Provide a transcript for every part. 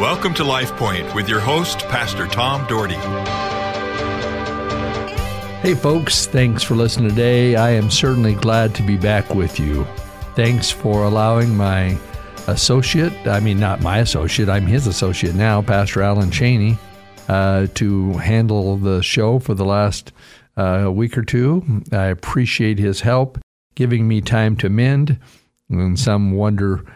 Welcome to Life Point with your host, Pastor Tom Dougherty. Hey folks, thanks for listening today. I am certainly glad to be back with you. Thanks for allowing my associate, I'm his associate now, Pastor Alan Chaney, to handle the show for the last week or two. I appreciate his help, giving me time to mend. And some wonder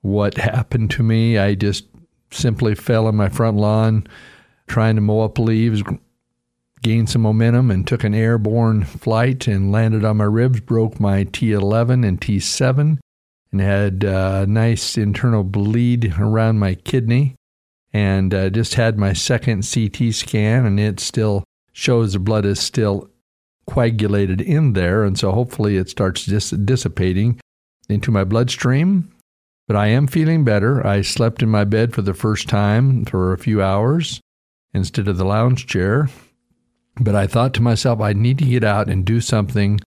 what happened to me. I just simply fell on my front lawn trying to mow up leaves, gained some momentum, and took an airborne flight and landed on my ribs, broke my T11 and T7, and had a nice internal bleed around my kidney, and just had my second CT scan, and it still shows the blood is still coagulated in there, and so hopefully it starts dissipating into my bloodstream. But I am feeling better. I slept in my bed for the first time for a few hours instead of the lounge chair. But I thought to myself, I need to get out and do something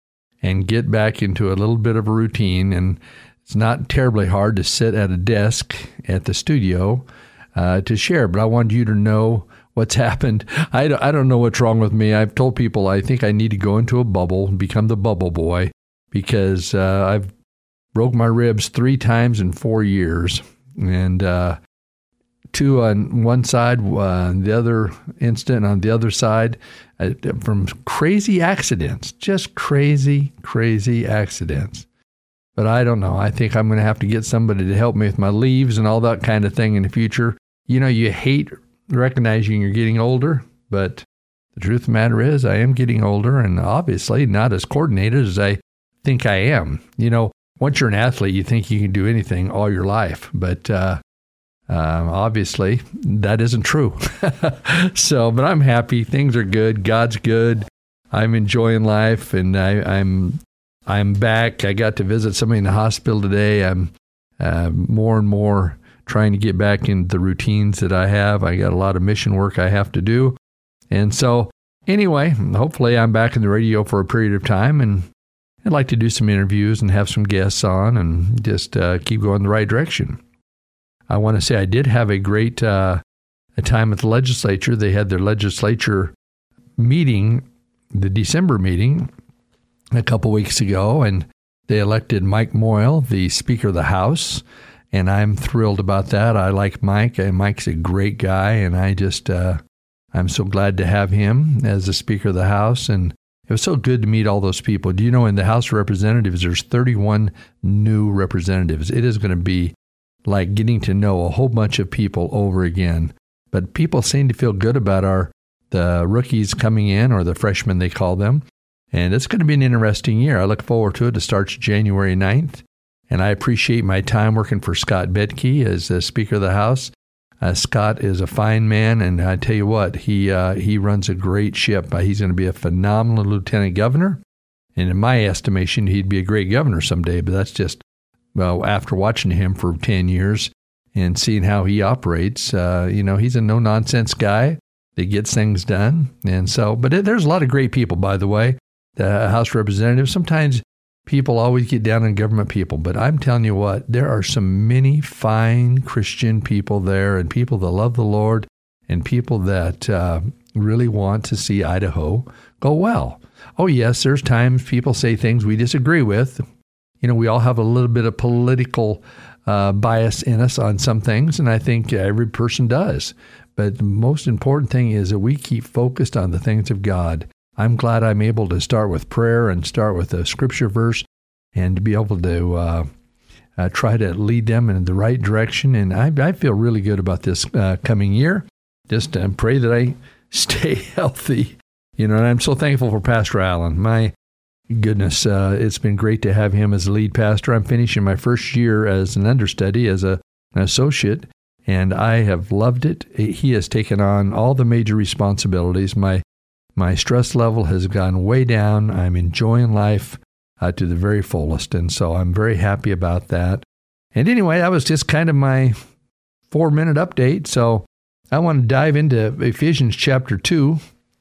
and get back into a little bit of a routine. And it's not terribly hard to sit at a desk at the studio to share. But I wanted you to know what's happened. I don't know what's wrong with me. I've told people I think I need to go into a bubble and become the bubble boy, because I've broke my ribs 3 times in 4 years, and 2 on one side, on the other side, from crazy accidents, just crazy accidents. But I don't know. I think I'm going to have to get somebody to help me with my leaves and all that kind of thing in the future. You know, you hate recognizing you're getting older, but the truth of the matter is I am getting older, and obviously not as coordinated as I think I am. You know, once you're an athlete, you think you can do anything all your life, but obviously that isn't true. But I'm happy. Things are good. God's good. I'm enjoying life, and I'm back. I got to visit somebody in the hospital today. I'm more and more trying to get back into the routines that I have. I got a lot of mission work I have to do, and so anyway, hopefully I'm back in the radio for a period of time, and I'd like to do some interviews and have some guests on and just keep going the right direction. I want to say I did have a great time at the legislature. They had their legislature meeting, the December meeting, a couple weeks ago, and they elected Mike Moyle, the Speaker of the House, and I'm thrilled about that. I like Mike, and Mike's a great guy, and I just, I'm so glad to have him as the Speaker of the House, and it was so good to meet all those people. Do you know, in the House of Representatives, there's 31 new representatives. It is going to be like getting to know a whole bunch of people over again. But people seem to feel good about the rookies coming in, or the freshmen they call them. And it's going to be an interesting year. I look forward to it. It starts January 9th. And I appreciate my time working for Scott Bedke as the Speaker of the House. Scott is a fine man, and I tell you what, he runs a great ship. He's going to be a phenomenal lieutenant governor, and in my estimation, he'd be a great governor someday, but that's just, well, after watching him for 10 years and seeing how he operates, you know, he's a no-nonsense guy that gets things done, and so, but there's a lot of great people, by the way, the House of Representatives. Sometimes people always get down on government people, but I'm telling you what, there are so many fine Christian people there, and people that love the Lord, and people that really want to see Idaho go well. Oh yes, there's times people say things we disagree with. You know, we all have a little bit of political bias in us on some things, and I think every person does. But the most important thing is that we keep focused on the things of God. I'm glad I'm able to start with prayer and start with a scripture verse and to be able to try to lead them in the right direction. And I feel really good about this coming year. Just pray that I stay healthy. You know, and I'm so thankful for Pastor Alan. My goodness, it's been great to have him as a lead pastor. I'm finishing my first year as an understudy, as an associate, and I have loved it. He has taken on all the major responsibilities. My stress level has gone way down. I'm enjoying life to the very fullest, and so I'm very happy about that. And anyway, that was just kind of my 4-minute update, so I want to dive into Ephesians chapter 2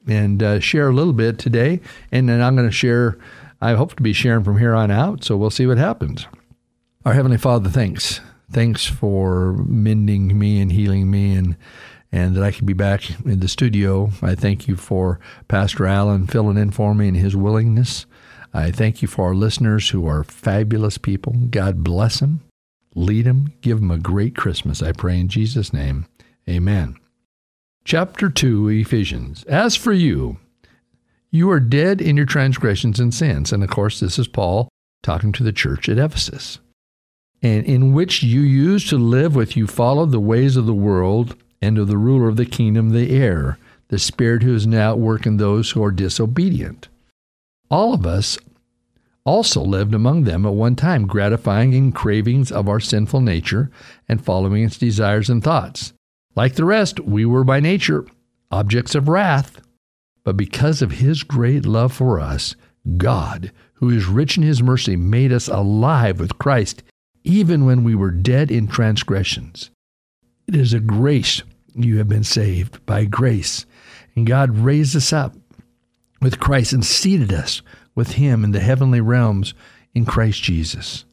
and share a little bit today, and then I'm going to share, I hope to be sharing from here on out, so we'll see what happens. Our Heavenly Father, thanks. thanks for mending me and healing me, and that I can be back in the studio. I thank you for Pastor Alan filling in for me and his willingness. I thank you for our listeners who are fabulous people. God bless them, lead them, give them a great Christmas. I pray in Jesus' name. Amen. Chapter 2, Ephesians. As for you, you are dead in your transgressions and sins. And of course, this is Paul talking to the church at Ephesus. And in which you used to live with you followed the ways of the world and of the ruler of the kingdom, the air, the spirit who is now at work in those who are disobedient. All of us also lived among them at one time, gratifying the cravings of our sinful nature and following its desires and thoughts. Like the rest, we were by nature objects of wrath. But because of his great love for us, God, who is rich in his mercy, made us alive with Christ, even when we were dead in transgressions. It is a grace you have been saved, by grace. And God raised us up with Christ and seated us with him in the heavenly realms in Christ Jesus,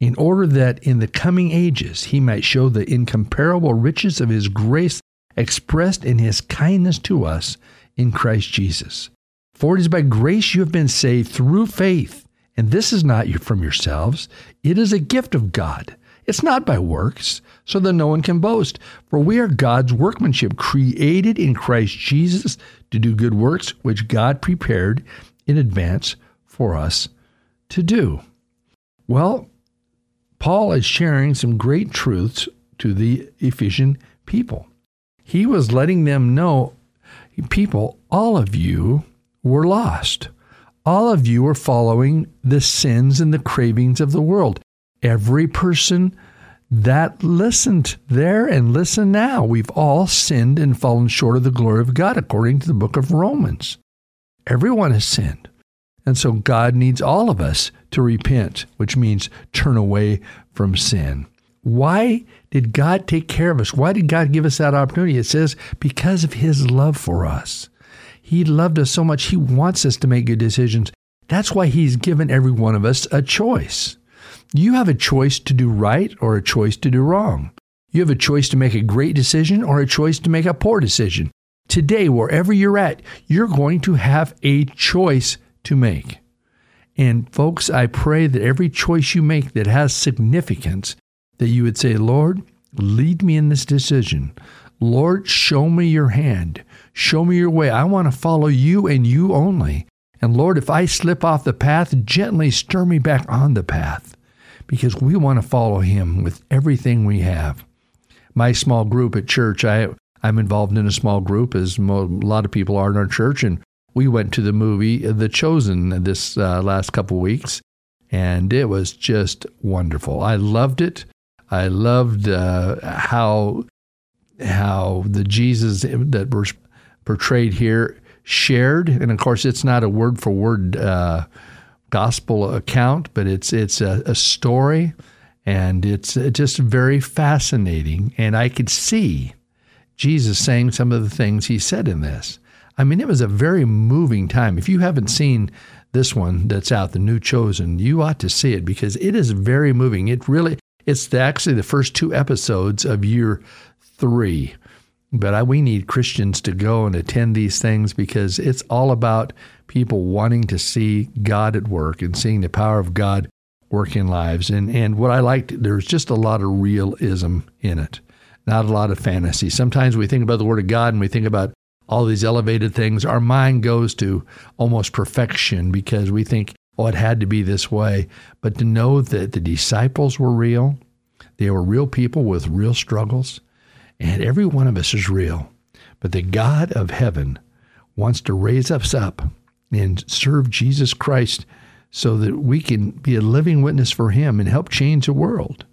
in order that in the coming ages he might show the incomparable riches of his grace expressed in his kindness to us in Christ Jesus. For it is by grace you have been saved through faith, and this is not from yourselves. It is a gift of God. It's not by works, so that no one can boast. For we are God's workmanship, created in Christ Jesus to do good works, which God prepared in advance for us to do. Well, Paul is sharing some great truths to the Ephesian people. He was letting them know, people, all of you were lost. All of you were following the sins and the cravings of the world. Every person that listened there and listen now, we've all sinned and fallen short of the glory of God, according to the book of Romans. Everyone has sinned. And so God needs all of us to repent, which means turn away from sin. Why did God take care of us? Why did God give us that opportunity? It says, because of his love for us. He loved us so much, he wants us to make good decisions. That's why he's given every one of us a choice. You have a choice to do right or a choice to do wrong. You have a choice to make a great decision or a choice to make a poor decision. Today, wherever you're at, you're going to have a choice to make. And folks, I pray that every choice you make that has significance, that you would say, Lord, lead me in this decision. Lord, show me your hand. Show me your way. I want to follow you and you only. And Lord, if I slip off the path, gently stir me back on the path. Because we want to follow him with everything we have. My small group at church, I'm involved in a small group, as a lot of people are in our church, and we went to the movie The Chosen this last couple weeks, and it was just wonderful. I loved it. I loved how the Jesus that was portrayed here shared, and of course, it's not a word-for-word gospel account, but it's a story, and it's just very fascinating. And I could see Jesus saying some of the things he said in this. I mean, it was a very moving time. If you haven't seen this one that's out, The New Chosen, you ought to see it because it is very moving. It's actually the first 2 episodes of year 3. But we need Christians to go and attend these things because it's all about people wanting to see God at work and seeing the power of God work in lives. And what I liked, there's just a lot of realism in it, not a lot of fantasy. Sometimes we think about the Word of God and we think about all these elevated things. Our mind goes to almost perfection because we think, oh, it had to be this way. But to know that the disciples were real, they were real people with real struggles. And every one of us is real. But the God of heaven wants to raise us up and serve Jesus Christ so that we can be a living witness for him and help change the world.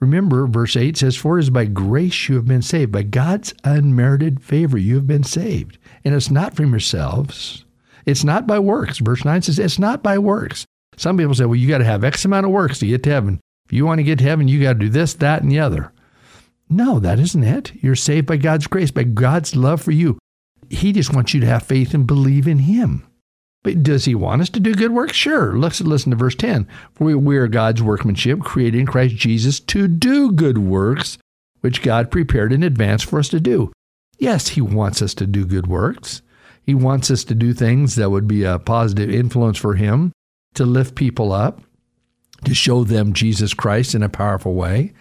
Remember, verse 8 says, for it is by grace you have been saved. By God's unmerited favor you have been saved. And it's not from yourselves. It's not by works. Verse 9 says, it's not by works. Some people say, well, you got to have X amount of works to get to heaven. If you want to get to heaven, you got to do this, that, and the other. No, that isn't it. You're saved by God's grace, by God's love for you. He just wants you to have faith and believe in him. But does he want us to do good works? Sure. Let's listen to verse 10. For we are God's workmanship, created in Christ Jesus to do good works, which God prepared in advance for us to do. Yes, he wants us to do good works. He wants us to do things that would be a positive influence for him, to lift people up, to show them Jesus Christ in a powerful way.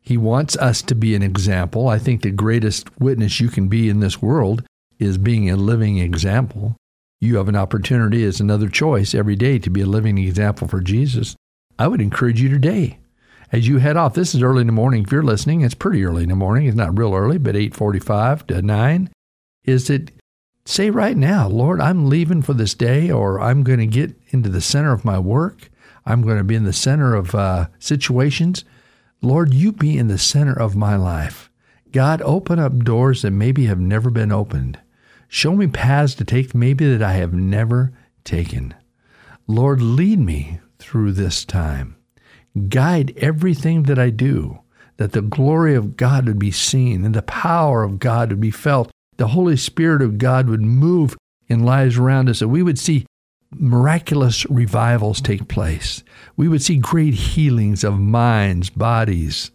He wants us to be an example. I think the greatest witness you can be in this world is being a living example. You have an opportunity as another choice every day to be a living example for Jesus. I would encourage you today, as you head off, this is early in the morning. If you're listening, it's pretty early in the morning. It's not real early, but 8:45 to 9. Is it, say right now, Lord, I'm leaving for this day, or I'm going to get into the center of my work. I'm going to be in the center of situations. Lord, you be in the center of my life. God, open up doors that maybe have never been opened. Show me paths to take maybe that I have never taken. Lord, lead me through this time. Guide everything that I do, that the glory of God would be seen and the power of God would be felt. The Holy Spirit of God would move in lives around us, that we would see miraculous revivals take place. We would see great healings of minds, bodies,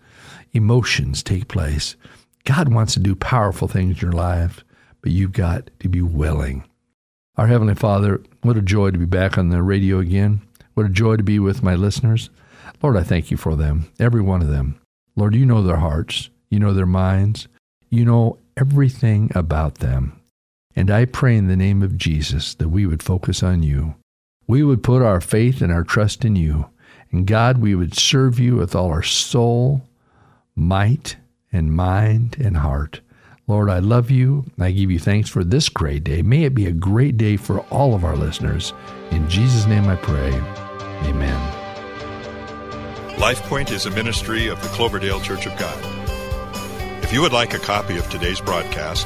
emotions take place. God wants to do powerful things in your life, but you've got to be willing. Our Heavenly Father, what a joy to be back on the radio again. What a joy to be with my listeners. Lord, I thank you for them, every one of them. Lord, you know their hearts. You know their minds. You know everything about them. And I pray in the name of Jesus that we would focus on you. We would put our faith and our trust in you. And God, we would serve you with all our soul, might, and mind, and heart. Lord, I love you, and I give you thanks for this great day. May it be a great day for all of our listeners. In Jesus' name I pray. Amen. Life Point is a ministry of the Cloverdale Church of God. If you would like a copy of today's broadcast,